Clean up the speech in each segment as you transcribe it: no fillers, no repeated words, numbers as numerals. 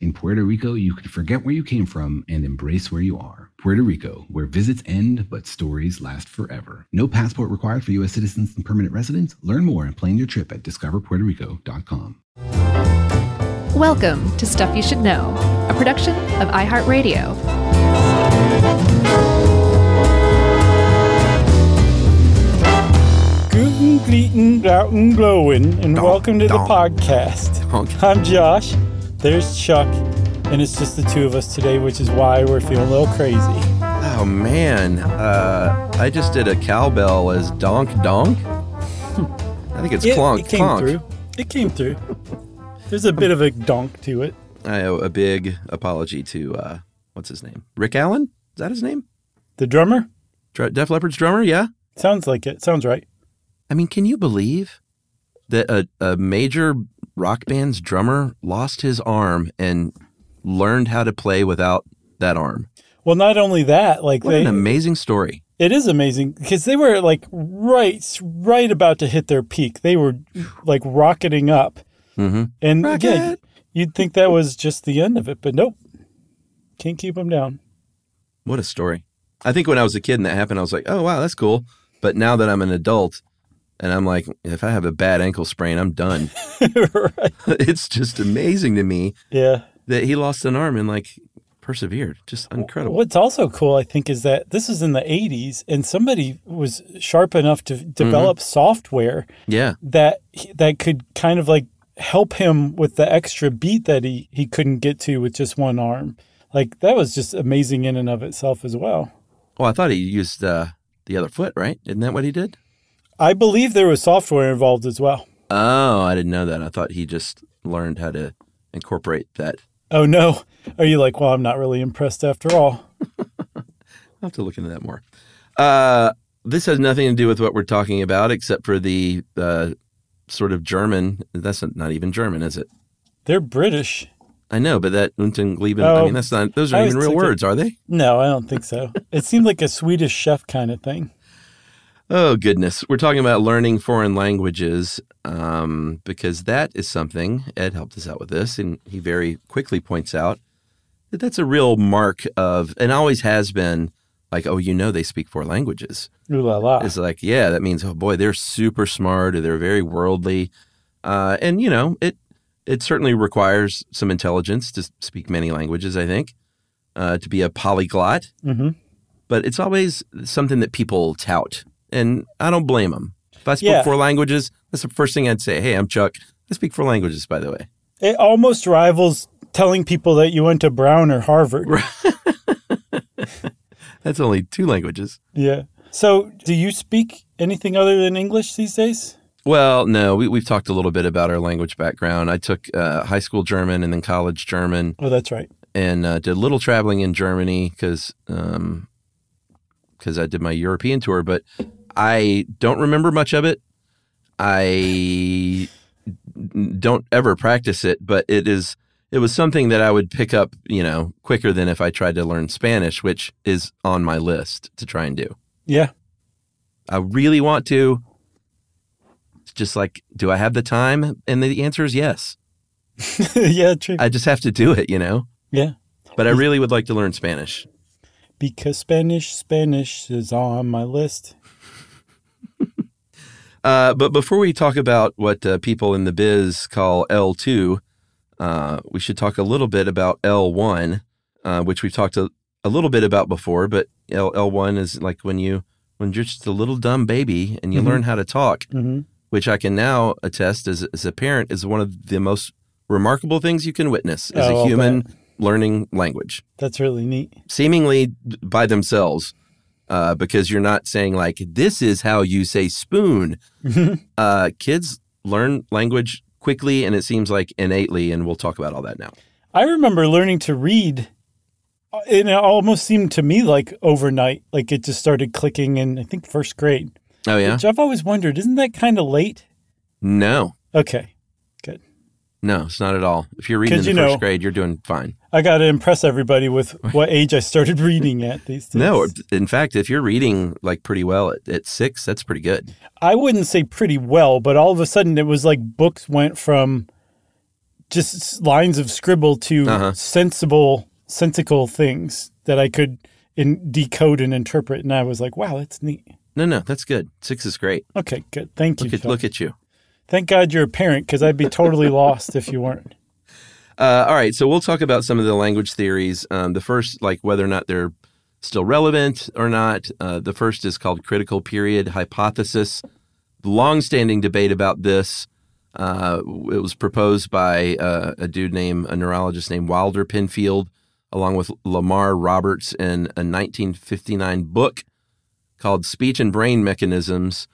In Puerto Rico, you can forget where you came from and embrace where you are. Puerto Rico, where visits end, but stories last forever. No passport required for U.S. citizens and permanent residents. Learn more and plan your trip at discoverpuertorico.com. Welcome to Stuff You Should Know, a production of iHeartRadio. Guten, gleaten, routen, glowin', and welcome to the podcast. I'm Josh. There's Chuck, and it's just the two of us today, which is why we're feeling a little crazy. Oh, man. I just did a cowbell as donk. I think it's clonk. It came clonk. Through. It came through. There's a bit of a donk to it. I owe a big apology to, what's his name? Rick Allen? Is that his name? The drummer? Def Leppard's drummer, yeah. Sounds like it. Sounds right. I mean, can you believe that a major rock band's drummer lost his arm and learned how to play without that arm? Well, not only that, like what an amazing story. It is amazing because they were like right about to hit their peak. They were like rocketing up. Mm-hmm. And again, you'd think that was just the end of it, but nope. Can't keep them down. What a story. I think when I was a kid and that happened, I was like, oh, wow, that's cool. But now that I'm an adult, and I'm like, if I have a bad ankle sprain, I'm done. Right. It's just amazing to me that he lost an arm and like persevered. Just incredible. What's also cool, I think, is that this is in the 80s and somebody was sharp enough to develop software that could kind of like help him with the extra beat that he couldn't get to with just one arm. Like that was just amazing in and of itself as well. Well, I thought he used the other foot, right? Isn't that what he did? I believe there was software involved as well. Oh, I didn't know that. I thought he just learned how to incorporate that. Oh, no. Are you like, well, I'm not really impressed after all. I'll have to look into that more. This has nothing to do with what we're talking about except for the sort of German. That's not even German, is it? They're British. I know, but that Untengleben, I mean, that's not, those aren't even real words, are they? No, I don't think so. It seemed like a Swedish chef kind of thing. Oh, goodness. We're talking about learning foreign languages because that is something, Ed helped us out with this, and he very quickly points out that that's a real mark of, and always has been, like, oh, you know they speak four languages. Ooh la la. It's like, yeah, that means, oh, boy, they're super smart or they're very worldly. And, you know, it certainly requires some intelligence to speak many languages, I think, to be a polyglot. Mm-hmm. But it's always something that people tout. And I don't blame them. If I spoke four languages, that's the first thing I'd say. Hey, I'm Chuck. I speak four languages, by the way. It almost rivals telling people that you went to Brown or Harvard. That's only two languages. Yeah. So do you speak anything other than English these days? Well, no. We've talked a little bit about our language background. I took high school German and then college German. Oh, that's right. And did a little traveling in Germany because I did my European tour, but I don't remember much of it. I don't ever practice it, but it was something that I would pick up, you know, quicker than if I tried to learn Spanish, which is on my list to try and do. Yeah. I really want to. It's just like, do I have the time? And the answer is yes. Yeah, true. I just have to do it, you know? Yeah. But I really would like to learn Spanish. Because Spanish is on my list. But before we talk about what people in the biz call L2, we should talk a little bit about L1, which we've talked a little bit about before, but L1 is like when you're just a little dumb baby and you learn how to talk, which I can now attest as a parent is one of the most remarkable things you can witness as a human learning language. That's really neat. Seemingly by themselves, because you're not saying like, this is how you say spoon. Kids learn language quickly and it seems like innately, and we'll talk about all that now. I remember learning to read, and it almost seemed to me like overnight, like it just started clicking in, I think, first grade. Oh, yeah? Which I've always wondered, isn't that kind of late? No. Okay, good. No, it's not at all. If you're reading in the first grade, you're doing fine. I got to impress everybody with what age I started reading at these days. No, in fact, if you're reading like pretty well at 6, that's pretty good. I wouldn't say pretty well, but all of a sudden it was like books went from just lines of scribble to sensical things that I could decode and interpret. And I was like, wow, that's neat. No, no, that's good. 6 is great. Okay, good. Thank you. Look at you. Thank God you're a parent, because I'd be totally lost if you weren't. All right, so we'll talk about some of the language theories. The first, like whether or not they're still relevant or not. The first is called Critical Period Hypothesis. Long-standing debate about this. It was proposed by a neurologist named Wilder Penfield, along with Lamar Roberts, in a 1959 book called Speech and Brain Mechanisms.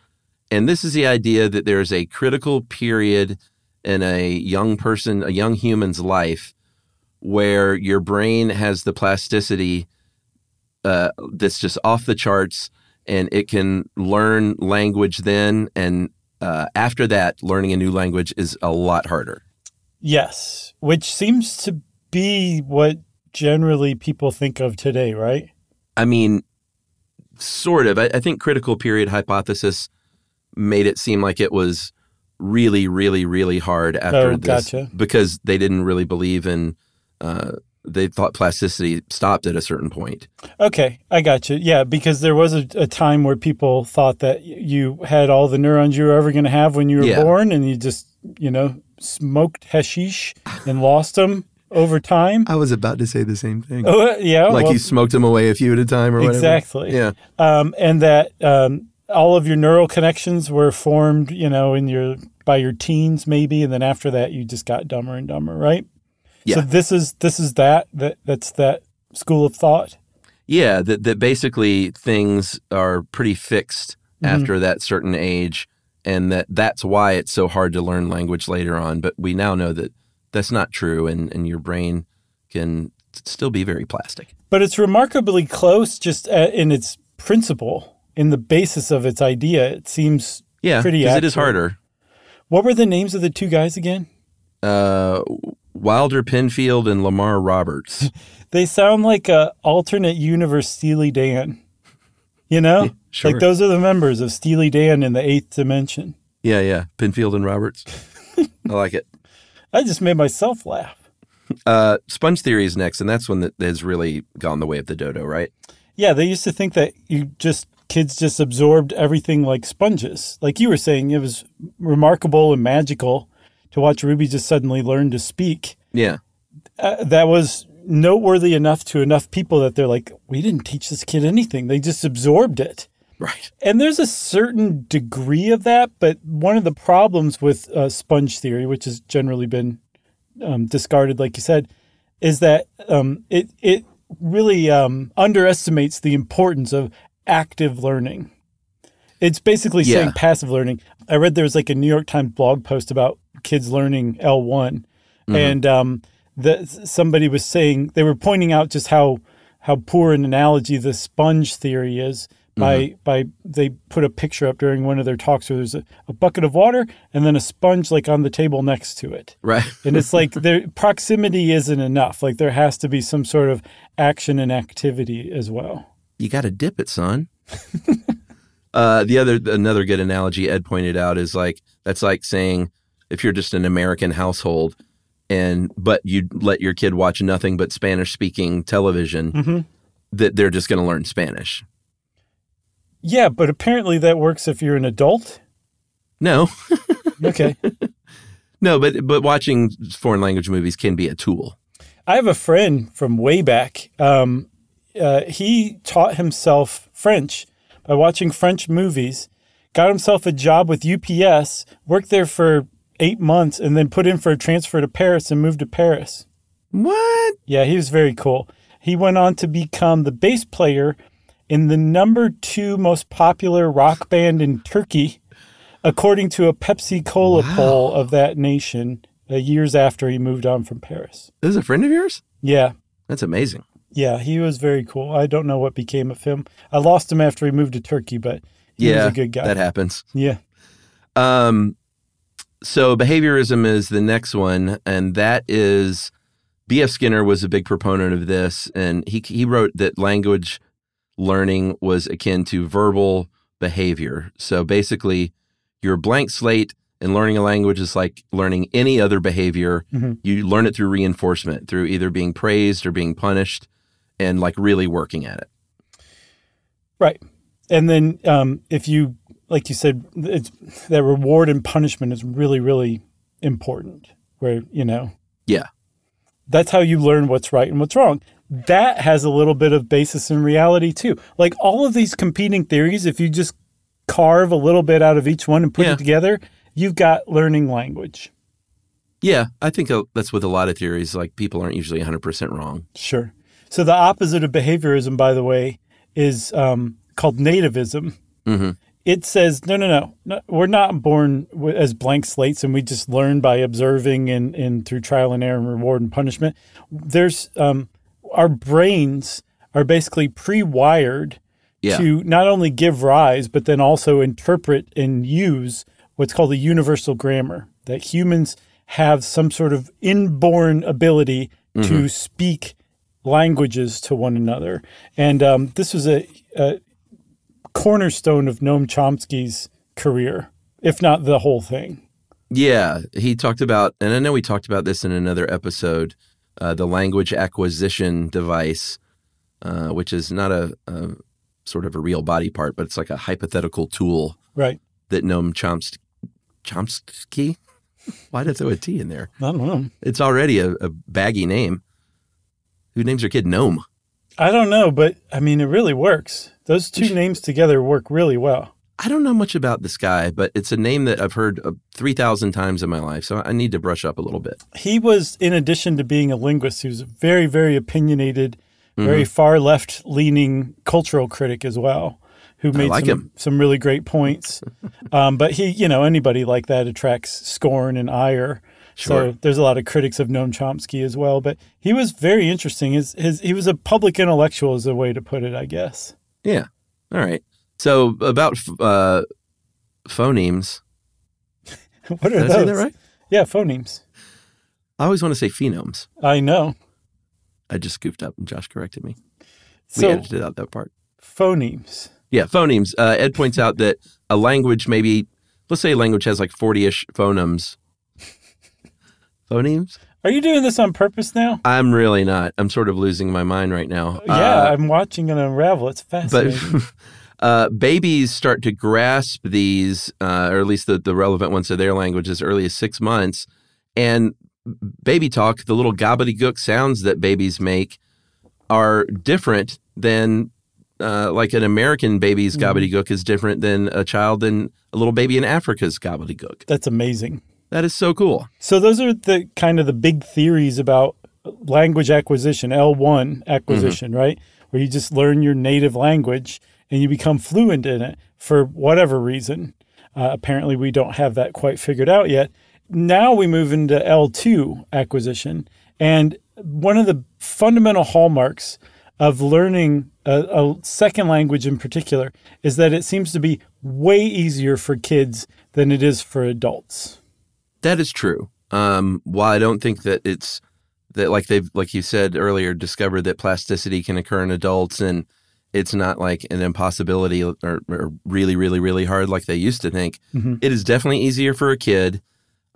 And this is the idea that there's a critical period in a young person, a young human's life, where your brain has the plasticity that's just off the charts, and it can learn language then, and after that, learning a new language is a lot harder. Yes, which seems to be what generally people think of today, right? I mean, sort of. I think critical period hypothesis made it seem like it was really, really, really hard after this. Gotcha. Because they didn't really believe in, they thought plasticity stopped at a certain point. Okay, I got you. Yeah, because there was a time where people thought that you had all the neurons you were ever going to have when you were born, and you just, smoked hashish and lost them over time. I was about to say the same thing. Yeah. Like you smoked them away a few at a time or whatever. Exactly. Yeah. And that... all of your neural connections were formed, by your teens maybe, and then after that you just got dumber and dumber, right? Yeah. So this is that's that school of thought. Yeah, that basically things are pretty fixed after that certain age, and that's why it's so hard to learn language later on. But we now know that that's not true, and your brain can still be very plastic. But it's remarkably close, just in its principle. In the basis of its idea, it seems pretty accurate. Yeah, because it is harder. What were the names of the two guys again? Wilder Penfield and Lamar Roberts. They sound like an alternate universe Steely Dan. Yeah, sure. Like those are the members of Steely Dan in the 8th dimension. Yeah, yeah. Penfield and Roberts. I like it. I just made myself laugh. Sponge Theory is next, and that's one that has really gone the way of the dodo, right? Yeah, they used to think that kids just absorbed everything like sponges. Like you were saying, it was remarkable and magical to watch Ruby just suddenly learn to speak. Yeah. That was noteworthy enough to enough people that they're like, we didn't teach this kid anything. They just absorbed it. Right. And there's a certain degree of that, but one of the problems with sponge theory, which has generally been discarded, like you said, is that it really underestimates the importance of active learning. It's basically saying passive learning. I read there was like a New York Times blog post about kids learning L1, and somebody was saying they were pointing out just how poor an analogy the sponge theory is by they put a picture up during one of their talks where there's a bucket of water and then a sponge like on the table next to it. Right. And it's like their proximity isn't enough. Like there has to be some sort of action and activity as well. You got to dip it, son. Another good analogy Ed pointed out is like, that's like saying if you're just an American household but you let your kid watch nothing but Spanish speaking television, that they're just going to learn Spanish. Yeah, but apparently that works if you're an adult. No. Okay. No, but watching foreign language movies can be a tool. I have a friend from way back. He taught himself French by watching French movies, got himself a job with UPS, worked there for 8 months, and then put in for a transfer to Paris and moved to Paris. What? Yeah, he was very cool. He went on to become the bass player in the #2 most popular rock band in Turkey, according to a Pepsi-Cola poll of that nation years after he moved on from Paris. This is a friend of yours? Yeah. That's amazing. Yeah, he was very cool. I don't know what became of him. I lost him after he moved to Turkey, but he was a good guy. That happens. Yeah. So behaviorism is the next one, and that is B.F. Skinner was a big proponent of this, and he wrote that language learning was akin to verbal behavior. So basically, your blank slate and learning a language is like learning any other behavior. Mm-hmm. You learn it through reinforcement, through either being praised or being punished, and like really working at it. Right. And then if you, like you said, that reward and punishment is really, really important where, you know. Yeah. That's how you learn what's right and what's wrong. That has a little bit of basis in reality, too. Like all of these competing theories, if you just carve a little bit out of each one and put it together, you've got learning language. Yeah, I think that's with a lot of theories. Like people aren't usually 100% wrong. Sure. So the opposite of behaviorism, by the way, is called nativism. Mm-hmm. It says, no, we're not born as blank slates and we just learn by observing and through trial and error and reward and punishment. There's our brains are basically pre-wired to not only give rise, but then also interpret and use what's called a universal grammar, that humans have some sort of inborn ability to speak languages to one another. And this was a cornerstone of Noam Chomsky's career, if not the whole thing. Yeah, he talked about, and I know we talked about this in another episode, the language acquisition device, which is not a sort of a real body part, but it's like a hypothetical tool that Noam Chomsky? Why did I throw a T in there? I don't know. It's already a baggy name. Who names your kid Noam? I don't know, but I mean, it really works. Those two names together work really well. I don't know much about this guy, but it's a name that I've heard 3,000 times in my life, so I need to brush up a little bit. He was, in addition to being a linguist, he was a very, very opinionated, very far left-leaning cultural critic as well, who made some really great points. But he, anybody like that attracts scorn and ire. Sure. So there's a lot of critics of Noam Chomsky as well, but he was very interesting. He was a public intellectual is a way to put it, I guess. Yeah. All right. So about phonemes. What are those? Did I say that right? Yeah, phonemes. I always want to say phenomes. I know. I just goofed up and Josh corrected me. We edited out that part. Phonemes. Yeah, phonemes. Ed points out that a language let's say a language has like 40-ish phonemes. Phonemes? Are you doing this on purpose now? I'm really not. I'm sort of losing my mind right now. Yeah, I'm watching it unravel. It's fascinating. But babies start to grasp these, or at least the relevant ones to their language as early as 6 months. And baby talk, the little gobbledygook sounds that babies make are different than, like an American baby's gobbledygook is different than a little baby in Africa's gobbledygook. That's amazing. That is so cool. So those are the kind of the big theories about language acquisition, L1 acquisition, right? Where you just learn your native language and you become fluent in it for whatever reason. Apparently, we don't have that quite figured out yet. Now we move into L2 acquisition. And one of the fundamental hallmarks of learning a second language in particular is that it seems to be way easier for kids than it is for adults. That is true. While I don't think that it's that like you said earlier, discovered that plasticity can occur in adults and it's not like an impossibility or really, really, really hard like they used to think. Mm-hmm. It is definitely easier for a kid.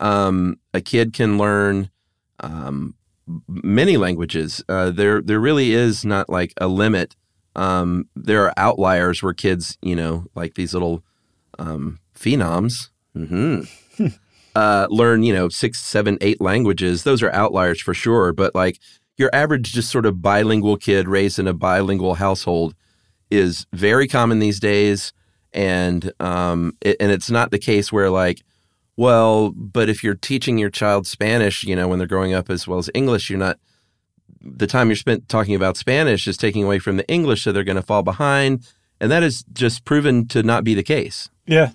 A kid can learn many languages. There really is not like a limit. There are outliers where kids, like these little phenoms. Mm-hmm. learn, 6, 7, 8 languages. Those are outliers for sure. But like your average just sort of bilingual kid raised in a bilingual household is very common these days. And it's not the case where like, well, but if you're teaching your child Spanish, when they're growing up as well as English, the time you're spent talking about Spanish is taking away from the English, so they're going to fall behind. And that is just proven to not be the case. Yeah.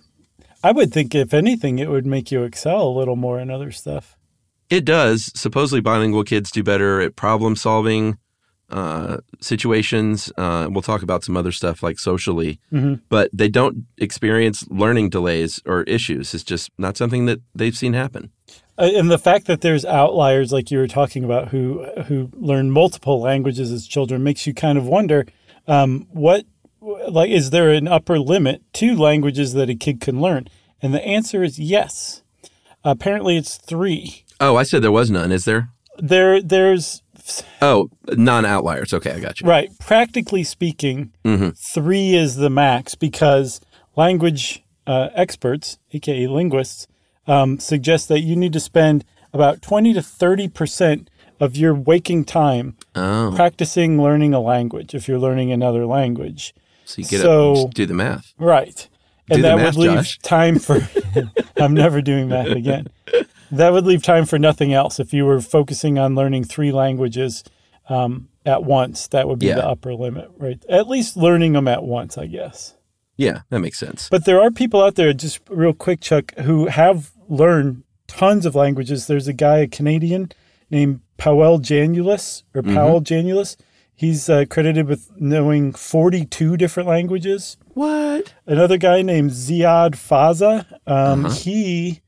I would think, if anything, it would make you excel a little more in other stuff. It does. Supposedly bilingual kids do better at problem-solving situations. We'll talk about some other stuff like socially. Mm-hmm. But they don't experience learning delays or issues. It's just not something that they've seen happen. And the fact that there's outliers like you were talking about who learn multiple languages as children makes you kind of wonder, is there an upper limit to languages that a kid can learn? And the answer is yes. Apparently it's 3. Oh, I said there was none. Is there? There's... Oh, non-outliers. Okay, I got you. Right. Practically speaking, 3 is the max because language experts, a.k.a. linguists, suggests that you need to spend about 20 to 30% of your waking time practicing learning a language if you're learning another language. So you get up and do the math. Right. And that would leave time for – I'm never doing math again. That would leave time for nothing else. If you were focusing on learning 3 languages at once, that would be the upper limit, right? At least learning them at once, I guess. Yeah, that makes sense. But there are people out there, just real quick, Chuck, who have learned tons of languages. There's a guy, a Canadian, named Powell Janulus. He's credited with knowing 42 different languages. What? Another guy named Ziad Faza. He,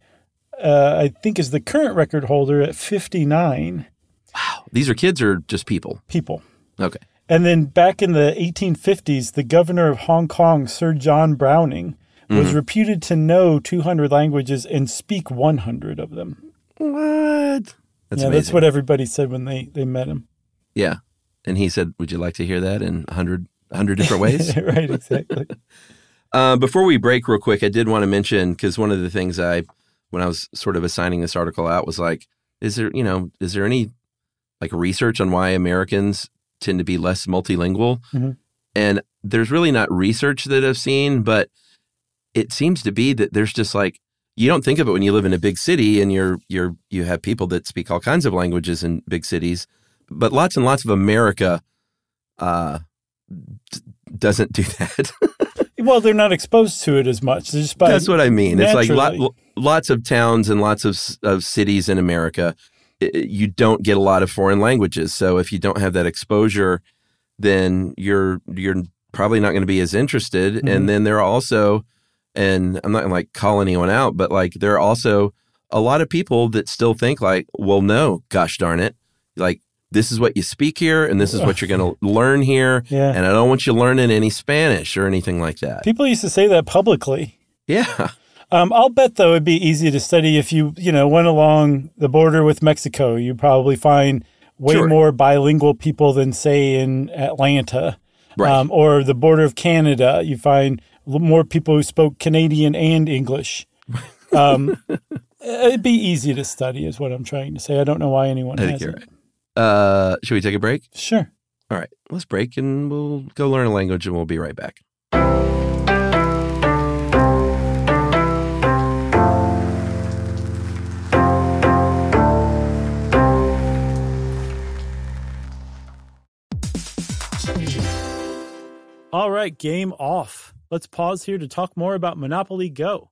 I think, is the current record holder at 59. Wow. These are kids or just people? People. Okay. And then back in the 1850s, the governor of Hong Kong, Sir John Browning, was reputed to know 200 languages and speak 100 of them. What? That's amazing. That's what everybody said when they met him. Yeah. And he said, would you like to hear that in 100 different ways? Right, exactly. Before we break real quick, I did want to mention, because one of the things when I was sort of assigning this article out was like, is there any like research on why Americans tend to be less multilingual? Mm-hmm. And there's really not research that I've seen, but it seems to be that there's just like, you don't think of it when you live in a big city and you have people that speak all kinds of languages in big cities, but lots and lots of America doesn't do that. Well, they're not exposed to it as much. That's what I mean. Naturally. It's like lots of towns and lots of cities in America, you don't get a lot of foreign languages. So if you don't have that exposure, then you're probably not going to be as interested. Mm-hmm. And then there are also, and I'm not going to like call anyone out, but like there are also a lot of people that still think like, well, no, gosh darn it. Like this is what you speak here and this is what you're going to learn here. Yeah. And I don't want you learning any Spanish or anything like that. People used to say that publicly. Yeah. I'll bet, though, it'd be easy to study if you went along the border with Mexico. You'd probably find way more bilingual people than, say, in Atlanta. Right. Or the border of Canada. You find more people who spoke Canadian and English. It'd be easy to study is what I'm trying to say. I don't know why anyone hasn't. I think you're right. Should we take a break? Sure. All right. Let's break and we'll go learn a language and we'll be right back. All right, game off. Let's pause here to talk more about Monopoly Go.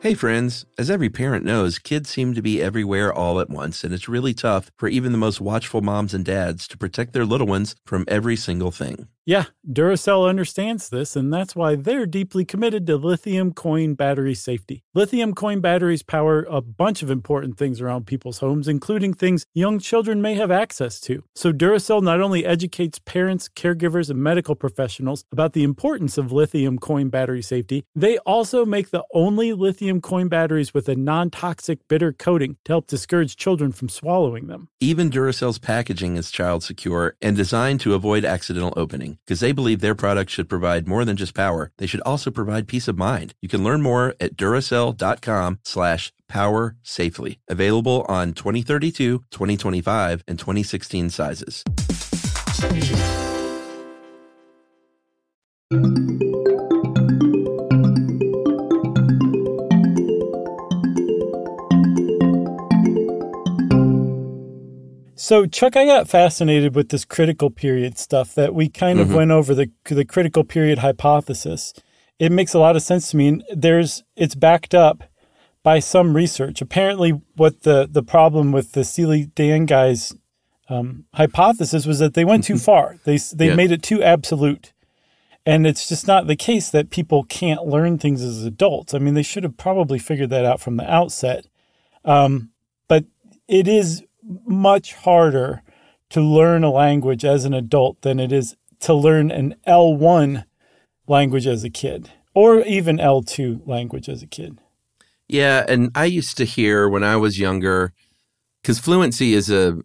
Hey friends, as every parent knows, kids seem to be everywhere all at once, and it's really tough for even the most watchful moms and dads to protect their little ones from every single thing. Yeah, Duracell understands this, and that's why they're deeply committed to lithium coin battery safety. Lithium coin batteries power a bunch of important things around people's homes, including things young children may have access to. So Duracell not only educates parents, caregivers, and medical professionals about the importance of lithium coin battery safety, they also make the only lithium coin batteries with a non-toxic bitter coating to help discourage children from swallowing them. Even Duracell's packaging is child secure and designed to avoid accidental opening, because they believe their products should provide more than just power. They should also provide peace of mind. You can learn more at Duracell.com/powersafely. Available on 2032, 2025, and 2016 sizes. So, Chuck, I got fascinated with this critical period stuff that we kind of went over, the critical period hypothesis. It makes a lot of sense to me. And it's backed up by some research. Apparently, what the problem with the Seeley-Dan guy's hypothesis was that they went too far. They made it too absolute. And it's just not the case that people can't learn things as adults. I mean, they should have probably figured that out from the outset. But it is much harder to learn a language as an adult than it is to learn an L1 language as a kid, or even L2 language as a kid. Yeah, and I used to hear when I was younger, because fluency is a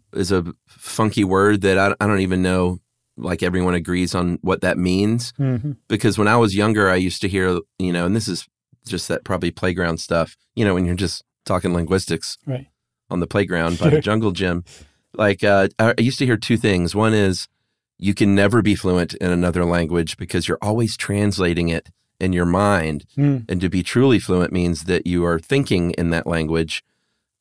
funky word that I don't even know, like everyone agrees on what that means. Mm-hmm. Because when I was younger, I used to hear, and this is just that probably playground stuff, when you're just talking linguistics. Right. On the playground by the jungle gym. Like, I used to hear two things. One is you can never be fluent in another language because you're always translating it in your mind. Mm. And to be truly fluent means that you are thinking in that language.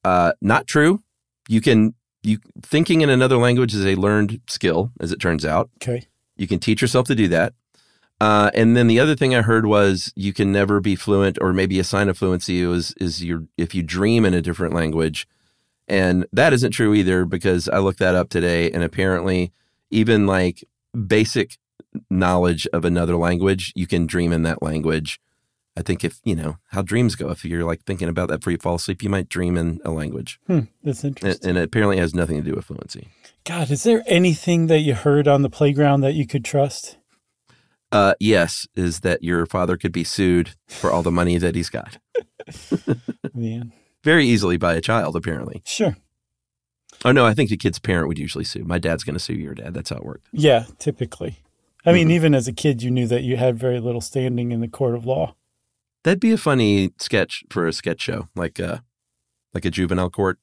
Not true. Thinking in another language is a learned skill, as it turns out. Okay. You can teach yourself to do that. And then the other thing I heard was you can never be fluent, or maybe a sign of fluency is if you dream in a different language. And that isn't true either, because I looked that up today, and apparently even like basic knowledge of another language, you can dream in that language. I think if, how dreams go, if you're like thinking about that before you fall asleep, you might dream in a language. That's interesting. And it apparently has nothing to do with fluency. God, is there anything that you heard on the playground that you could trust? Yes, is that your father could be sued for all the money that he's got. Man. Very easily by a child, apparently. Sure. Oh, no, I think the kid's parent would usually sue. My dad's going to sue your dad. That's how it worked. Yeah, typically. I mean, even as a kid, you knew that you had very little standing in the court of law. That'd be a funny sketch for a sketch show, like a juvenile court.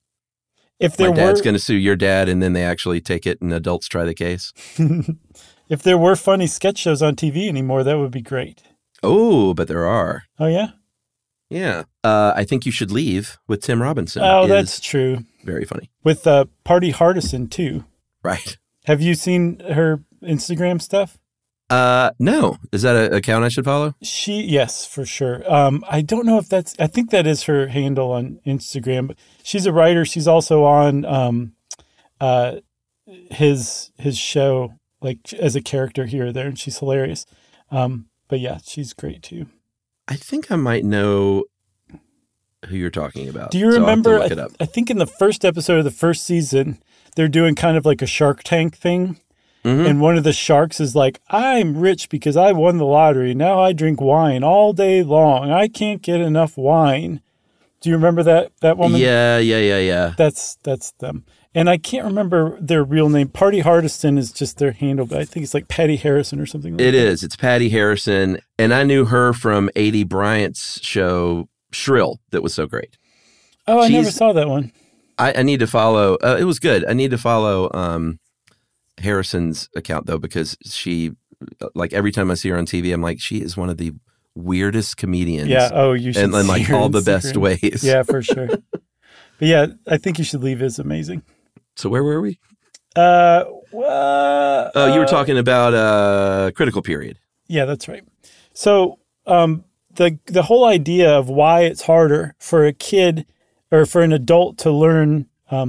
If there My dad's going to sue your dad, and then they actually take it and adults try the case. If there were funny sketch shows on TV anymore, that would be great. Oh, but there are. Oh, yeah? Yeah. I Think You Should Leave with Tim Robinson. Oh, that's true. Very funny. With Patty Harrison, too. Right. Have you seen her Instagram stuff? No. Is that an account I should follow? Yes, for sure. I don't know if I think that is her handle on Instagram. But she's a writer. She's also on his show, like as a character here or there, and she's hilarious. But yeah, she's great, too. I think I might know who you're talking about. Do you remember? I think in the first episode of the first season, they're doing kind of like a Shark Tank thing. Mm-hmm. And one of the sharks is like, I'm rich because I won the lottery. Now I drink wine all day long. I can't get enough wine. Do you remember that woman? Yeah. That's them. And I can't remember their real name. Party Hardiston is just their handle, but I think it's like Patty Harrison or something like that. It is. It's Patty Harrison. And I knew her from A.D. Bryant's show, Shrill, that was so great. Oh, I never saw that one. I need to follow. It was good. I need to follow Harrison's account, though, because she, like, every time I see her on TV, I'm like, she is one of the weirdest comedians. Yeah. Oh, you should. And like, all the best ways. Yeah, for sure. But yeah, I Think You Should Leave is amazing. So where were we? You were talking about Critical Period. Yeah, that's right. So the whole idea of why it's harder for a kid or for an adult to learn a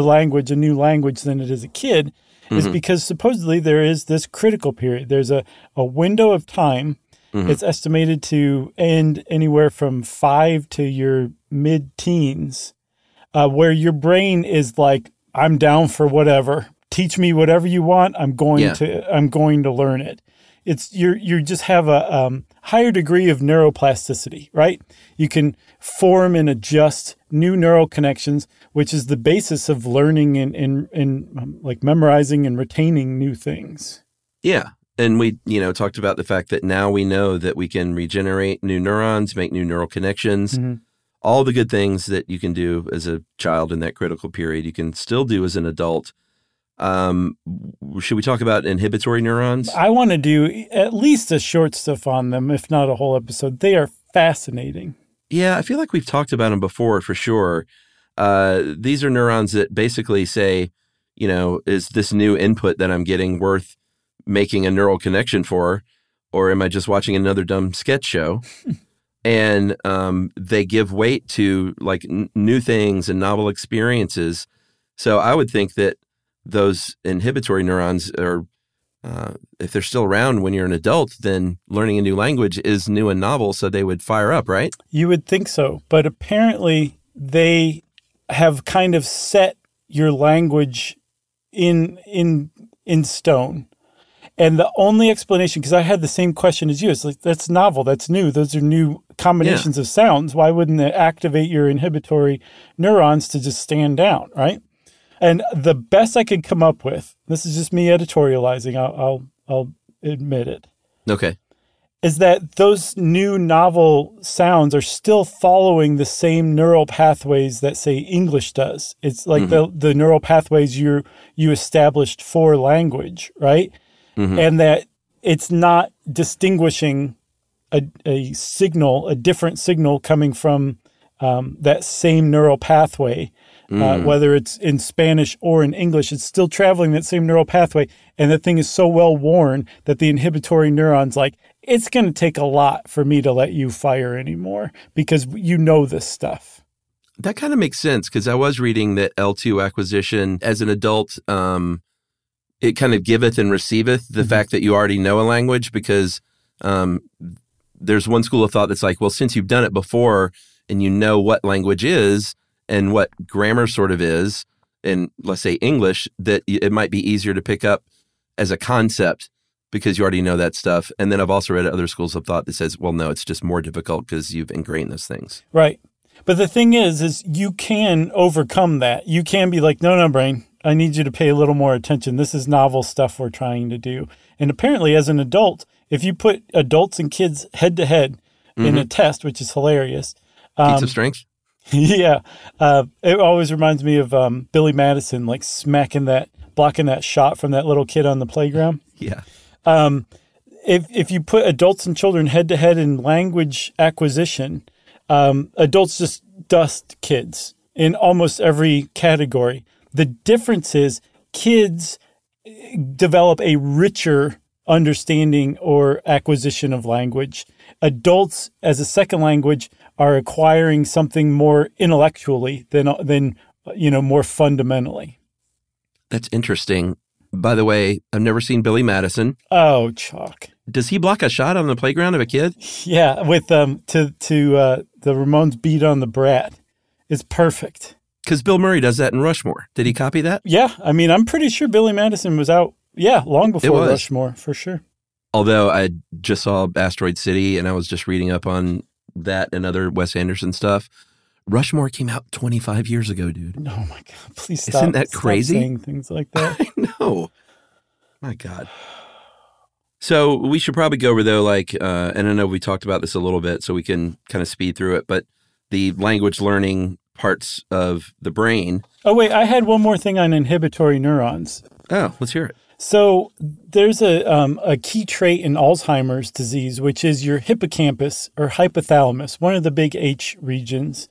new language than it is a kid is because supposedly there is this critical period. There's a window of time. Mm-hmm. It's estimated to end anywhere from 5 to your mid-teens where your brain is like, I'm down for whatever. Teach me whatever you want. I'm going to learn it. It's you just have a higher degree of neuroplasticity, right? You can form and adjust new neural connections, which is the basis of learning and like memorizing and retaining new things. Yeah. And we, talked about the fact that now we know that we can regenerate new neurons, make new neural connections. Mm-hmm. All the good things that you can do as a child in that critical period, you can still do as an adult. Should we talk about inhibitory neurons? I want to do at least a short stuff on them, if not a whole episode. They are fascinating. Yeah, I feel like we've talked about them before for sure. These are neurons that basically say, is this new input that I'm getting worth making a neural connection for, or am I just watching another dumb sketch show? And they give weight to like new things and novel experiences. So I would think that those inhibitory neurons are, if they're still around when you're an adult, then learning a new language is new and novel, so they would fire up, right? You would think so, but apparently they have kind of set your language in stone. And the only explanation, because I had the same question as you, it's like, that's novel, that's new. Those are new combinations of sounds. Why wouldn't it activate your inhibitory neurons to just stand down, right? And the best I could come up with, this is just me editorializing, I'll admit it. Okay. Is that those new novel sounds are still following the same neural pathways that, say, English does. It's like the neural pathways you established for language, right? Mm-hmm. And that it's not distinguishing a signal, a different signal coming from that same neural pathway, whether it's in Spanish or in English. It's still traveling that same neural pathway, and the thing is so well worn that the inhibitory neuron's like, it's going to take a lot for me to let you fire anymore because you know this stuff. That kind of makes sense, because I was reading that L2 acquisition as an adult it kind of giveth and receiveth the fact that you already know a language, because there's one school of thought that's like, well, since you've done it before and you know what language is and what grammar sort of is, and let's say English, that it might be easier to pick up as a concept because you already know that stuff. And then I've also read other schools of thought that says, well, no, it's just more difficult because you've ingrained those things. Right. But the thing is you can overcome that. You can be like, no, brain. I need you to pay a little more attention. This is novel stuff we're trying to do. And apparently as an adult, if you put adults and kids head to head in a test, which is hilarious. Feats of strength? Yeah. It always reminds me of Billy Madison, like blocking that shot from that little kid on the playground. Yeah. If you put adults and children head to head in language acquisition, adults just dust kids in almost every category. The difference is kids develop a richer understanding or acquisition of language. Adults, as a second language, are acquiring something more intellectually than more fundamentally. That's interesting. By the way, I've never seen Billy Madison. Oh, Chuck. Does he block a shot on the playground of a kid? Yeah, with to the Ramones beat on the brat. It's perfect. Because Bill Murray does that in Rushmore. Did he copy that? Yeah. I mean, I'm pretty sure Billy Madison was out, long before Rushmore, for sure. Although I just saw Asteroid City, and I was just reading up on that and other Wes Anderson stuff. Rushmore came out 25 years ago, dude. Oh, my God. Please stop. Isn't that crazy? Saying things like that. I know. My God. So we should probably go over, though, like, and I know we talked about this a little bit, so we can kind of speed through it, but the language learning parts of the brain. Oh, wait. I had one more thing on inhibitory neurons. Oh, let's hear it. So there's a key trait in Alzheimer's disease, which is your hippocampus or hypothalamus, one of the big H regions,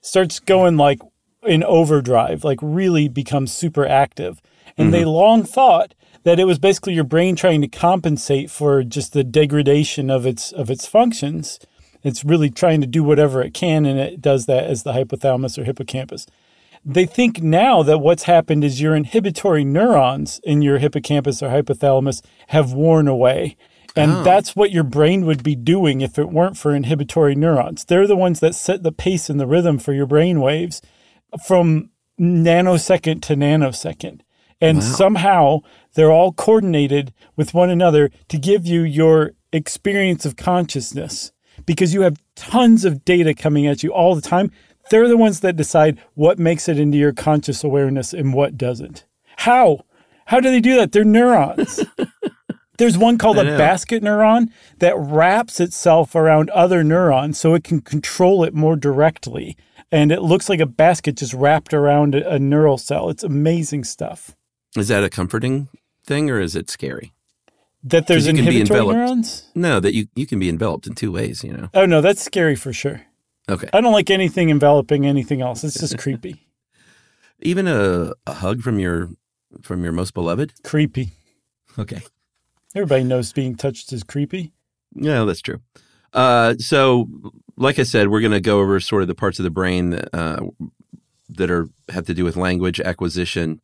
starts going like in overdrive, like really becomes super active. And they long thought that it was basically your brain trying to compensate for just the degradation of its functions. It's really trying to do whatever it can, and it does that as the hypothalamus or hippocampus. They think now that what's happened is your inhibitory neurons in your hippocampus or hypothalamus have worn away. And that's what your brain would be doing if it weren't for inhibitory neurons. They're the ones that set the pace and the rhythm for your brain waves from nanosecond to nanosecond. And somehow they're all coordinated with one another to give you your experience of consciousness, because you have tons of data coming at you all the time. They're the ones that decide what makes it into your conscious awareness and what doesn't. How? How do they do that? They're neurons. There's one called a basket neuron that wraps itself around other neurons so it can control it more directly. And it looks like a basket just wrapped around a neural cell. It's amazing stuff. Is that a comforting thing, or is it scary? That there's inhibitory neurons? No, that you can be enveloped in two ways, you know. Oh, no, that's scary for sure. Okay. I don't like anything enveloping anything else. It's just creepy. Even a hug from your most beloved? Creepy. Okay. Everybody knows being touched is creepy. Yeah, that's true. So, like I said, we're going to go over sort of the parts of the brain that have to do with language acquisition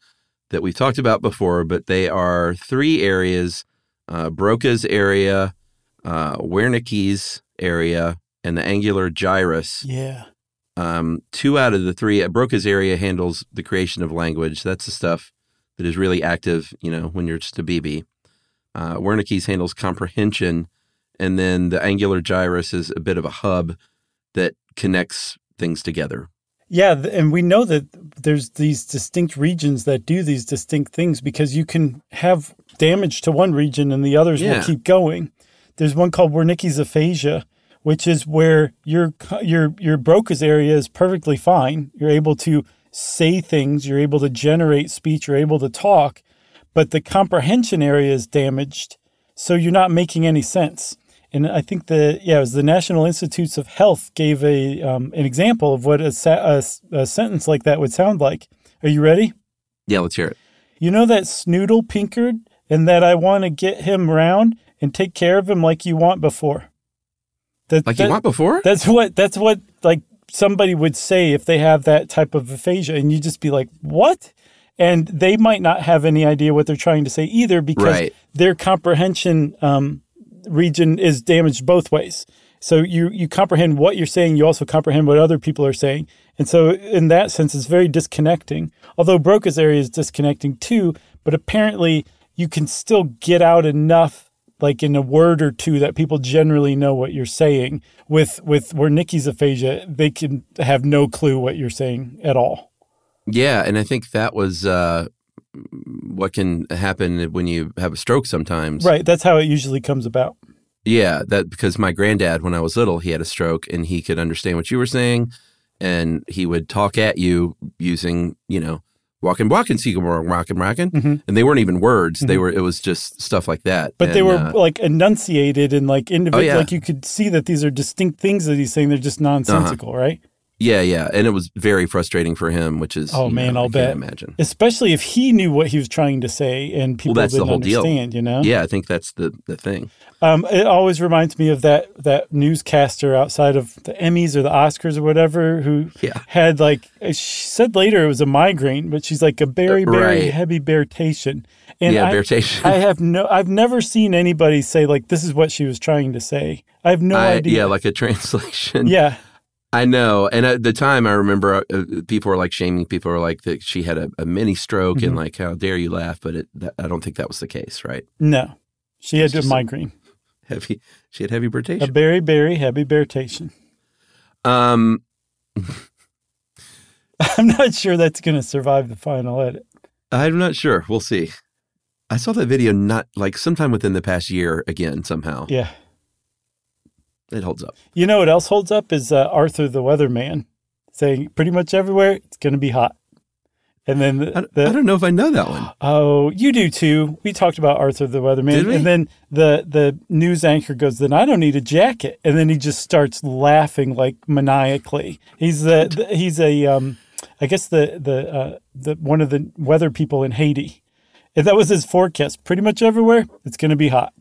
that we've talked about before, but they are three areas, Broca's area, Wernicke's area, and the angular gyrus. Yeah. Two out of the three. Broca's area handles the creation of language. That's the stuff that is really active, you know, when you're just a BB. Wernicke's handles comprehension. And then the angular gyrus is a bit of a hub that connects things together. Yeah. And we know that there's these distinct regions that do these distinct things, because you can have damage to one region and the others will keep going. There's one called Wernicke's aphasia, which is where your Broca's area is perfectly fine. You're able to say things. You're able to generate speech. You're able to talk. But the comprehension area is damaged, so you're not making any sense. And I think it was the National Institutes of Health gave an example of what a sentence like that would sound like. Are you ready? Yeah, let's hear it. You know that snoodle Pinkard, and that I want to get him round and take care of him like you want before. You want before? That's what like somebody would say if they have that type of aphasia, and you just be like, what? And they might not have any idea what they're trying to say either, because their comprehension region is damaged both ways. So you comprehend what you're saying, you also comprehend what other people are saying. And so in that sense, it's very disconnecting. Although Broca's area is disconnecting too, but apparently you can still get out enough, like in a word or two, that people generally know what you're saying. With Wernicke's aphasia, they can have no clue what you're saying at all. Yeah, and I think that was what can happen when you have a stroke sometimes. Right, that's how it usually comes about. Yeah, because my granddad, when I was little, he had a stroke, and he could understand what you were saying, and he would talk at you using, you know, walking, walking, sycamore, rocking, rocking. Mm-hmm. And they weren't even words. Mm-hmm. It was just stuff like that. But they were like enunciated and like individual. Oh, yeah. Like you could see that these are distinct things that he's saying. They're just nonsensical, right? Yeah, yeah. And it was very frustrating for him, which is, oh man, I'll bet. Imagine. Especially if he knew what he was trying to say and people didn't understand, deal. You know? Yeah, I think that's the thing. It always reminds me of that newscaster outside of the Emmys or the Oscars or whatever who had like, she said later it was a migraine, but she's like a very, very heavy beartation. And beartation. I've never seen anybody say like, this is what she was trying to say. I have no idea. Yeah, like a translation. Yeah. I know. And at the time, I remember people were like shaming. People were like that she had a mini stroke and like, how dare you laugh? But I don't think that was the case, right? No. She had a migraine. She had heavy beartation. A very, very heavy beartation. I'm not sure that's going to survive the final edit. I'm not sure. We'll see. I saw that video not like sometime within the past year again somehow. Yeah. It holds up. You know what else holds up is Arthur the Weatherman saying pretty much everywhere it's going to be hot. And then I don't know if I know that one. Oh, you do too. We talked about Arthur the Weatherman. Did we? And then the news anchor goes, then I don't need a jacket. And then he just starts laughing like maniacally. He's I guess the one of the weather people in Haiti. If that was his forecast, pretty much everywhere it's going to be hot.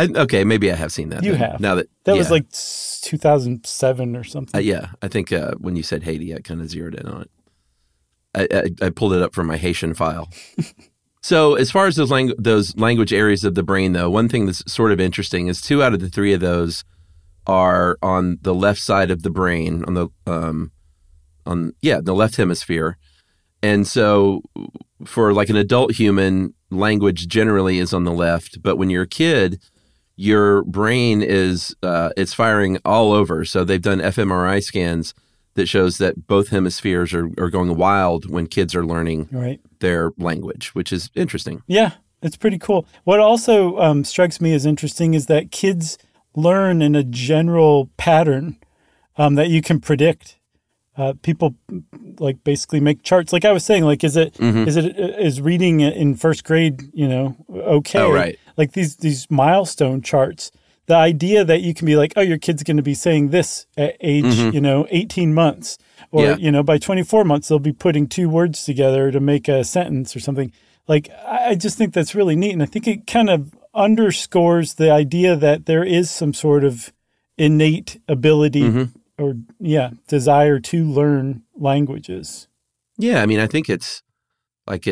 Okay, maybe I have seen that. You have. Now that was like 2007 or something. Yeah, I think when you said Haiti, I kind of zeroed in on it. I pulled it up from my Haitian file. So as far as those language areas of the brain, though, one thing that's sort of interesting is 2 out of the 3 of those are on the left side of the brain, on the left hemisphere. And so for like an adult human, language generally is on the left, but when you're a kid, your brain is it's firing all over. So they've done fMRI scans that shows that both hemispheres are going wild when kids are learning their language, which is interesting. Yeah, it's pretty cool. What also strikes me as interesting is that kids learn in a general pattern that you can predict. People like basically make charts. Like I was saying, like is reading in first grade, okay? Oh, right. Like these milestone charts. The idea that you can be like, oh, your kid's going to be saying this at age, 18 months, or by 24 months they'll be putting 2 words together to make a sentence or something. Like I just think that's really neat, and I think it kind of underscores the idea that there is some sort of innate ability. Mm-hmm. Or, desire to learn languages. Yeah, I mean, I think it's got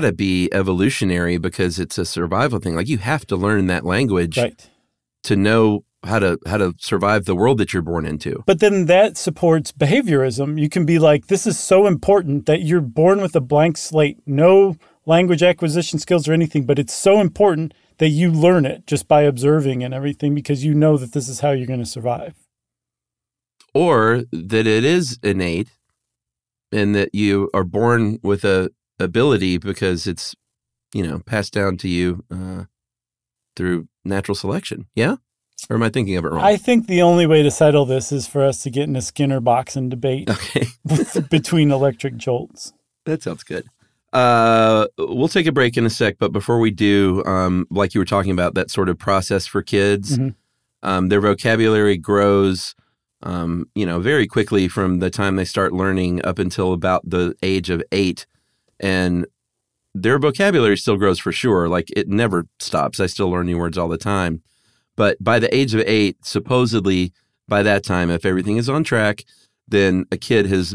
to be evolutionary because it's a survival thing. Like, you have to learn that language to know how to survive the world that you're born into. But then that supports behaviorism. You can be like, this is so important that you're born with a blank slate, no language acquisition skills or anything, but it's so important that you learn it just by observing and everything because you know that this is how you're going to survive. Or that it is innate and that you are born with a ability because it's, passed down to you through natural selection. Yeah? Or am I thinking of it wrong? I think the only way to settle this is for us to get in a Skinner box and debate between electric jolts. That sounds good. We'll take a break in a sec, but before we do, like you were talking about, that sort of process for kids, their vocabulary grows very quickly from the time they start learning up until about the age of 8. And their vocabulary still grows for sure. Like, it never stops. I still learn new words all the time. But by the age of 8, supposedly by that time, if everything is on track, then a kid has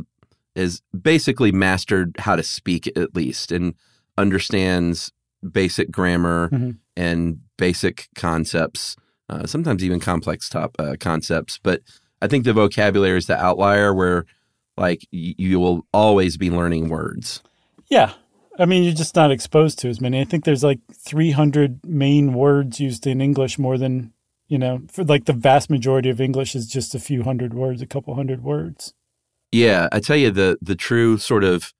basically mastered how to speak at least and understands basic grammar and basic concepts, sometimes even complex concepts. But I think the vocabulary is the outlier where, like, you will always be learning words. Yeah. I mean, you're just not exposed to as many. I think there's, like, 300 main words used in English more than, for, like, the vast majority of English is just a few hundred words, a couple hundred words. Yeah. I tell you, the true sort of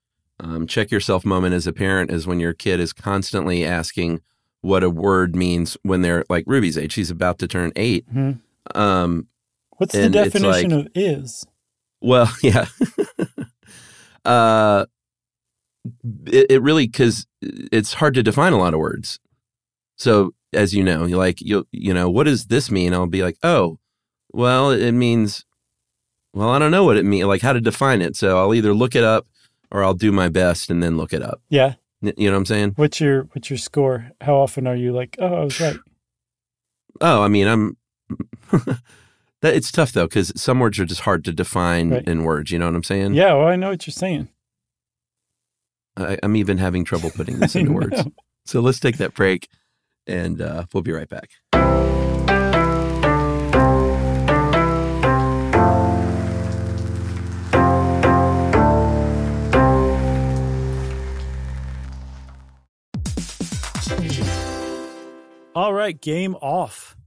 check yourself moment as a parent is when your kid is constantly asking what a word means when they're, like, Ruby's age. She's about to turn 8. Mm-hmm. What's the definition of is? Well, yeah. It really, because it's hard to define a lot of words. So, as you know, you're like, what does this mean? I'll be like, oh, well, it means, well, I don't know what it means, like how to define it. So I'll either look it up or I'll do my best and then look it up. Yeah. You know what I'm saying? What's your score? How often are you like, oh, I was right? Oh, I mean, I'm... It's tough, though, because some words are just hard to define in words. You know what I'm saying? Yeah, well, I know what you're saying. I'm even having trouble putting this into words. So let's take that break, and we'll be right back. All right, game off.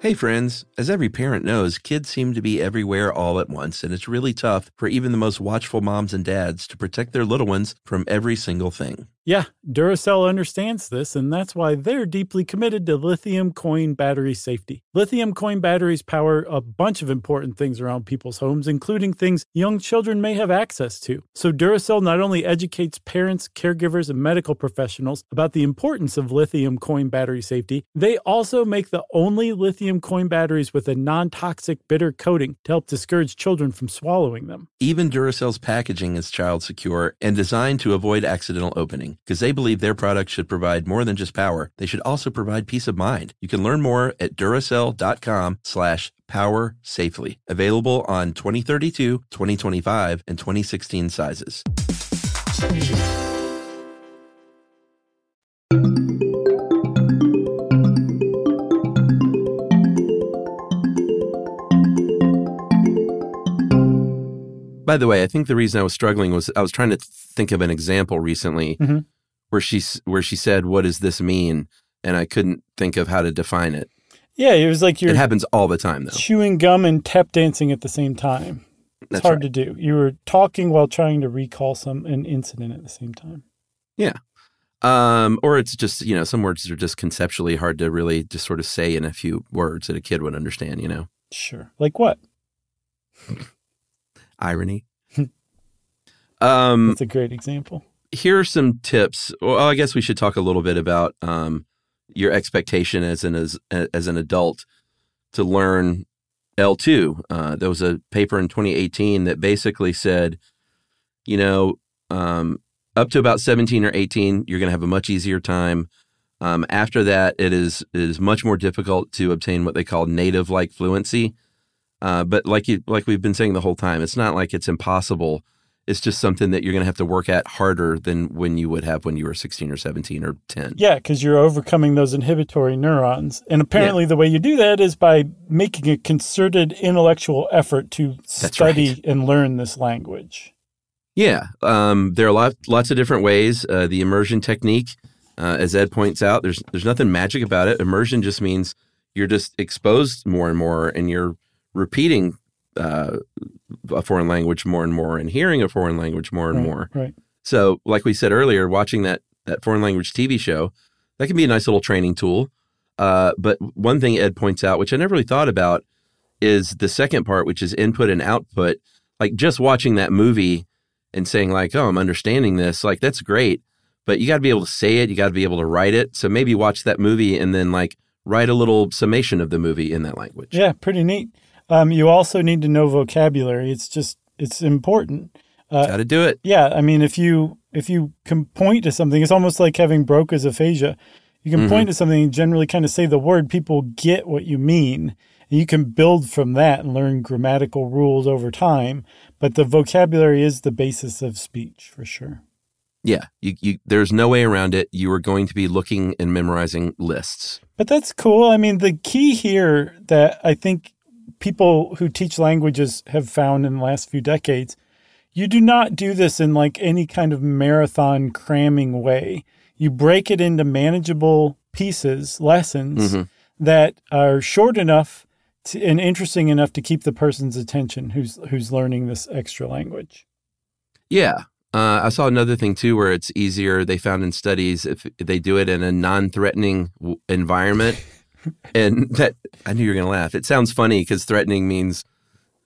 Hey friends, as every parent knows, kids seem to be everywhere all at once, and it's really tough for even the most watchful moms and dads to protect their little ones from every single thing. Yeah, Duracell understands this, and that's why they're deeply committed to lithium coin battery safety. Lithium coin batteries power a bunch of important things around people's homes, including things young children may have access to. So Duracell not only educates parents, caregivers, and medical professionals about the importance of lithium coin battery safety, they also make the only lithium coin batteries with a non-toxic bitter coating to help discourage children from swallowing them. Even Duracell's packaging is child-secure and designed to avoid accidental opening, because they believe their products should provide more than just power. They should also provide peace of mind. You can learn more at Duracell.com/powersafely. Available on 2032, 2025, and 2016 sizes. By the way, I think the reason I was struggling was I was trying to think of an example recently where she said, "What does this mean?" And I couldn't think of how to define it. Yeah, it was like it happens all the time, though. Chewing gum and tap dancing at the same time. That's hard to do. You were talking while trying to recall an incident at the same time. Yeah. Or it's just, some words are just conceptually hard to really just sort of say in a few words that a kid would understand, Sure. Like what? Irony. That's a great example. Here are some tips. Well, I guess we should talk a little bit about your expectation as an adult to learn L2. There was a paper in 2018 that basically said, up to about 17 or 18, you're going to have a much easier time. After that, it is much more difficult to obtain what they call native-like fluency. But like we've been saying the whole time, it's not like it's impossible. It's just something that you're going to have to work at harder than when you would have when you were 16 or 17 or 10. Yeah, because you're overcoming those inhibitory neurons. And apparently the way you do that is by making a concerted intellectual effort to study and learn this language. Yeah, there are lots of different ways. The immersion technique, as Ed points out, there's nothing magic about it. Immersion just means you're just exposed more and more, and you're repeating a foreign language more and more and hearing a foreign language more and more. Right. So like we said earlier, watching that foreign language TV show, that can be a nice little training tool. But one thing Ed points out, which I never really thought about, is the second part, which is input and output. Like just watching that movie and saying like, oh, I'm understanding this. Like, that's great. But you got to be able to say it. You got to be able to write it. So maybe watch that movie and then like write a little summation of the movie in that language. Yeah, pretty neat. You also need to know vocabulary. It's important. Got to do it. Yeah. I mean, if you can point to something, it's almost like having Broca's aphasia. You can point to something and generally kind of say the word. People get what you mean. And you can build from that and learn grammatical rules over time. But the vocabulary is the basis of speech for sure. Yeah, there's no way around it. You are going to be looking and memorizing lists. But that's cool. I mean, the key here that I think people who teach languages have found in the last few decades You do not do this in like any kind of marathon cramming way. You break it into manageable pieces, lessons that are short enough to, and interesting enough to keep the person's attention who's learning this extra language. Yeah. I saw another thing, too, where it's easier. They found in studies if they do it in a non-threatening environment. And that, I knew you were going to laugh. It sounds funny because threatening means,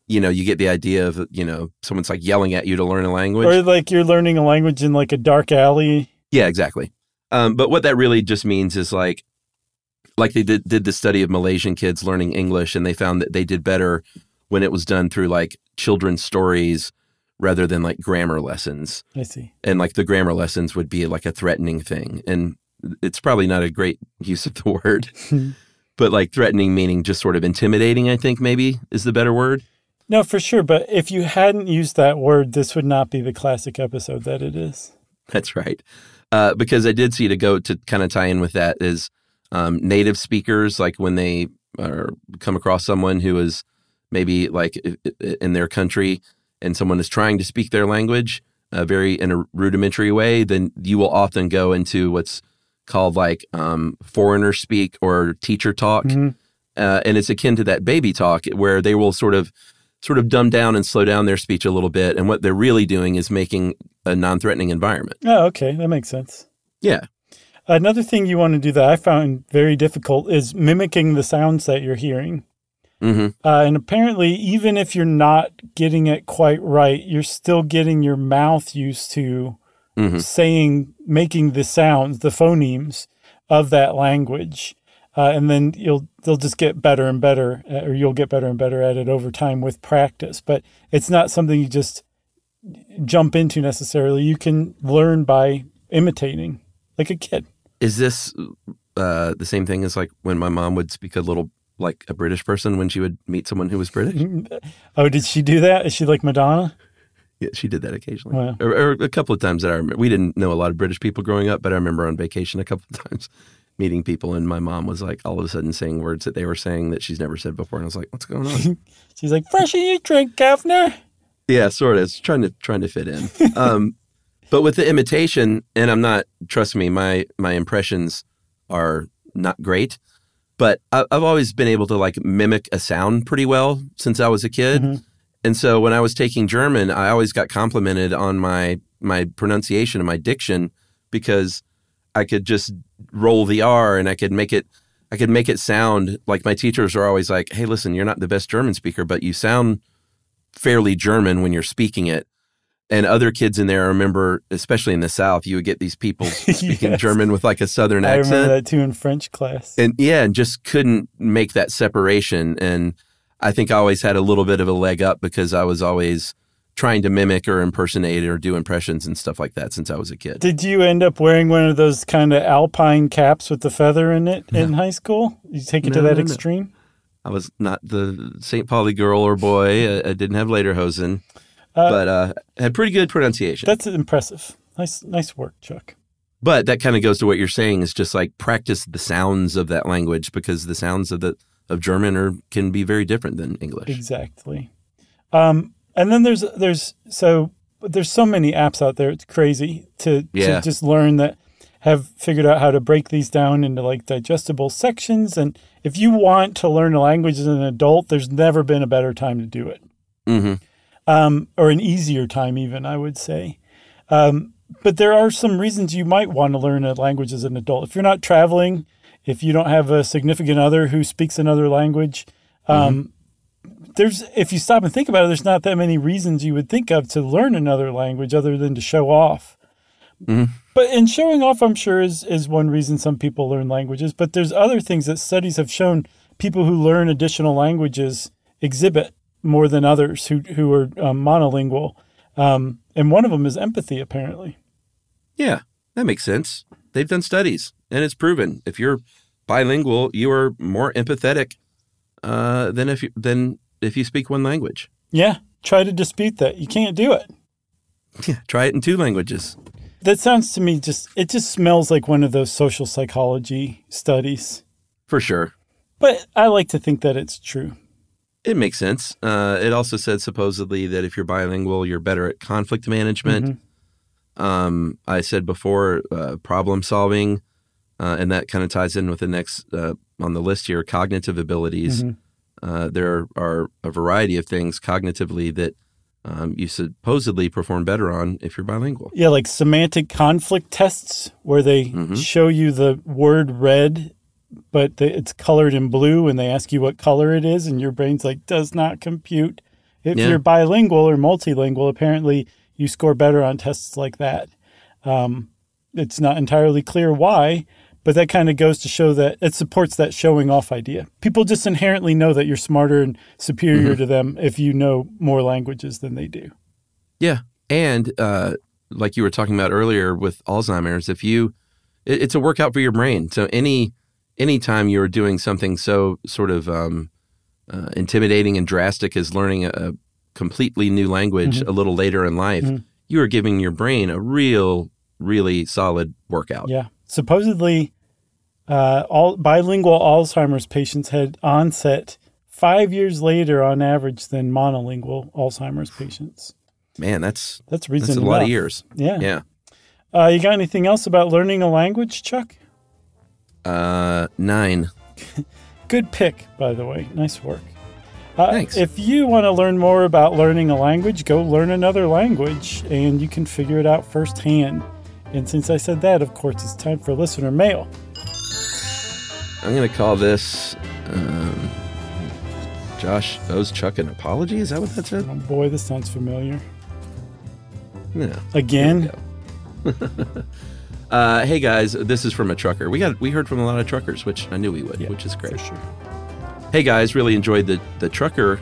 you know, you get the idea of, you know, someone's like yelling at you to learn a language. Or like you're learning a language in like a dark alley. Yeah, exactly. But what that really just means is like they did the study of Malaysian kids learning English, and they found that they did better when it was done through like children's stories rather than like grammar lessons. I see. And like the grammar lessons would be like a threatening thing. And it's probably not a great use of the word, but like threatening meaning just sort of intimidating, I think maybe is the better word. No, for sure. But if you hadn't used that word, this would not be the classic episode that it is. That's right. Because I did see to go to kind of tie in with that is native speakers, like when they are, come across someone who is maybe like in their country and someone is trying to speak their language in a rudimentary way, then you will often go into what's called like foreigner speak or teacher talk. And it's akin to that baby talk where they will sort of dumb down and slow down their speech a little bit. And what they're really doing is making a non-threatening environment. Oh, okay. That makes sense. Yeah. Another thing you want to do that I found very difficult is mimicking the sounds that you're hearing. And apparently, even if you're not getting it quite right, you're still getting your mouth used to making the sounds, the phonemes of that language. And then they'll just get better and better, or you'll get better and better at it over time with practice. But it's not something you just jump into necessarily. You can learn by imitating, like a kid. Is this the same thing as like when my mom would speak like a British person when she would meet someone who was British? Oh, did she do that? Is she like Madonna? Yeah, she did that occasionally. Wow. Or a couple of times that I remember. We didn't know a lot of British people growing up, but I remember on vacation a couple of times meeting people, and my mom was like all of a sudden saying words that they were saying that she's never said before. And I was like, what's going on? She's like, "Freshie, you drink, Gaffner." Yeah, sort of. It's trying to fit in. But with the imitation, and I'm not, trust me, my impressions are not great. But I've always been able to like mimic a sound pretty well since I was a kid. And so when I was taking German, I always got complimented on my pronunciation and my diction because I could just roll the R and I could make it sound like my teachers are always like, "Hey, listen, you're not the best German speaker, but you sound fairly German when you're speaking it." And other kids in there, I remember, especially in the South, you would get these people speaking German with like a Southern accent. I remember that too in French class. And yeah, and just couldn't make that separation. And I think I always had a little bit of a leg up because I was always trying to mimic or impersonate or do impressions and stuff like that since I was a kid. Did you end up wearing one of those kind of alpine caps with the feather in it in high school? Did you take it to that extreme? I was not the St. Pauli girl or boy. I didn't have lederhosen. But had pretty good pronunciation. That's impressive. Nice work, Chuck. But that kind of goes to what you're saying is just like practice the sounds of that language because the sounds of German can be very different than English. Exactly. And then there's so many apps out there. It's crazy to just learn that have figured out how to break these down into like digestible sections. And if you want to learn a language as an adult, there's never been a better time to do it. Or an easier time even, I would say. But there are some reasons you might want to learn a language as an adult. If you're not traveling, if you don't have a significant other who speaks another language, if you stop and think about it, there's not that many reasons you would think of to learn another language other than to show off. But in showing off, I'm sure, is one reason some people learn languages. But there's other things that studies have shown people who learn additional languages exhibit more than others who are monolingual. And one of them is empathy, apparently. Yeah, that makes sense. They've done studies, and it's proven. If you're bilingual, you are more empathetic than if you speak one language. Yeah, try to dispute that. You can't do it. Yeah, try it in two languages. That sounds to me it just smells like one of those social psychology studies. For sure. But I like to think that it's true. It makes sense. It also said supposedly that if you're bilingual, you're better at conflict management. Mm-hmm. I said before, problem solving, and that kind of ties in with the next on the list here, cognitive abilities. Mm-hmm. There are a variety of things cognitively that you supposedly perform better on if you're bilingual. Yeah, like semantic conflict tests where they mm-hmm. show you the word red, but it's colored in blue, and they ask you what color it is, and your brain's like, does not compute. If you're bilingual or multilingual, apparently you score better on tests like that. It's not entirely clear why, but that kind of goes to show that it supports that showing off idea. People just inherently know that you're smarter and superior mm-hmm. to them if you know more languages than they do. Yeah, and like you were talking about earlier with Alzheimer's, it's a workout for your brain. So anytime you're doing something so sort of intimidating and drastic as learning a completely new language mm-hmm. a little later in life, mm-hmm. you are giving your brain a really solid workout. Yeah. Supposedly, all bilingual Alzheimer's patients had onset 5 years later on average than monolingual Alzheimer's patients. Man, that's reason enough. That's a lot of years. Yeah. Yeah. You got anything else about learning a language, Chuck? 9. Good pick, by the way. Nice work. Thanks. If you want to learn more about learning a language, go learn another language, and you can figure it out firsthand. And since I said that, of course, it's time for listener mail. I'm going to call this Josh owes Chuck an apology. Is that what that said? Oh, boy, this sounds familiar. Yeah. Again? Hey guys, this is from a trucker. We heard from a lot of truckers, which I knew we would, which is great. For sure. Hey guys, really enjoyed the trucker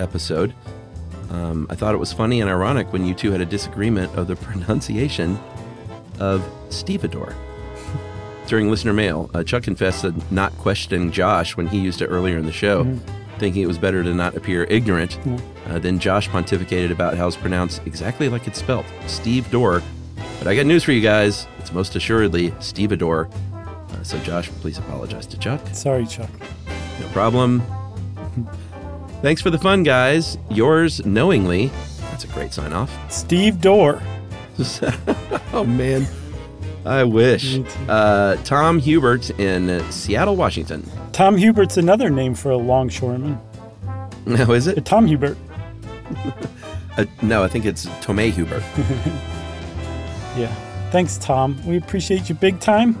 episode. I thought it was funny and ironic when you two had a disagreement of the pronunciation of stevedore. During listener mail, Chuck confessed to not questioning Josh when he used it earlier in the show, mm-hmm. thinking it was better to not appear ignorant. Mm-hmm. Then Josh pontificated about how it's pronounced exactly like it's spelled, Steve-door. But I got news for you guys. It's most assuredly stevedore. So Josh, please apologize to Chuck. Sorry, Chuck. No problem. Thanks for the fun, guys. Yours knowingly. That's a great sign-off. Stevedore. Oh, man. I wish. Tom Hubert in Seattle, Washington. Tom Hubert's another name for a longshoreman. No, is it? Tom Hubert. No, I think it's Tomei Hubert. Yeah. Thanks, Tom. We appreciate you big time.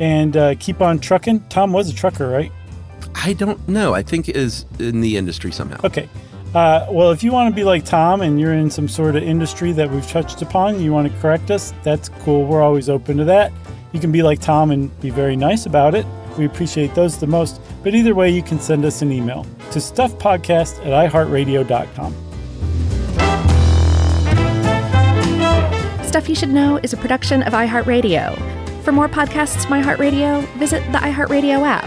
And keep on trucking. Tom was a trucker, right? I don't know. I think is in the industry somehow. Okay. Well, if you want to be like Tom and you're in some sort of industry that we've touched upon, you want to correct us, that's cool. We're always open to that. You can be like Tom and be very nice about it. We appreciate those the most. But either way, you can send us an email to stuffpodcast@iheartradio.com. Stuff You Should Know is a production of iHeartRadio. For more podcasts from iHeartRadio, visit the iHeartRadio app,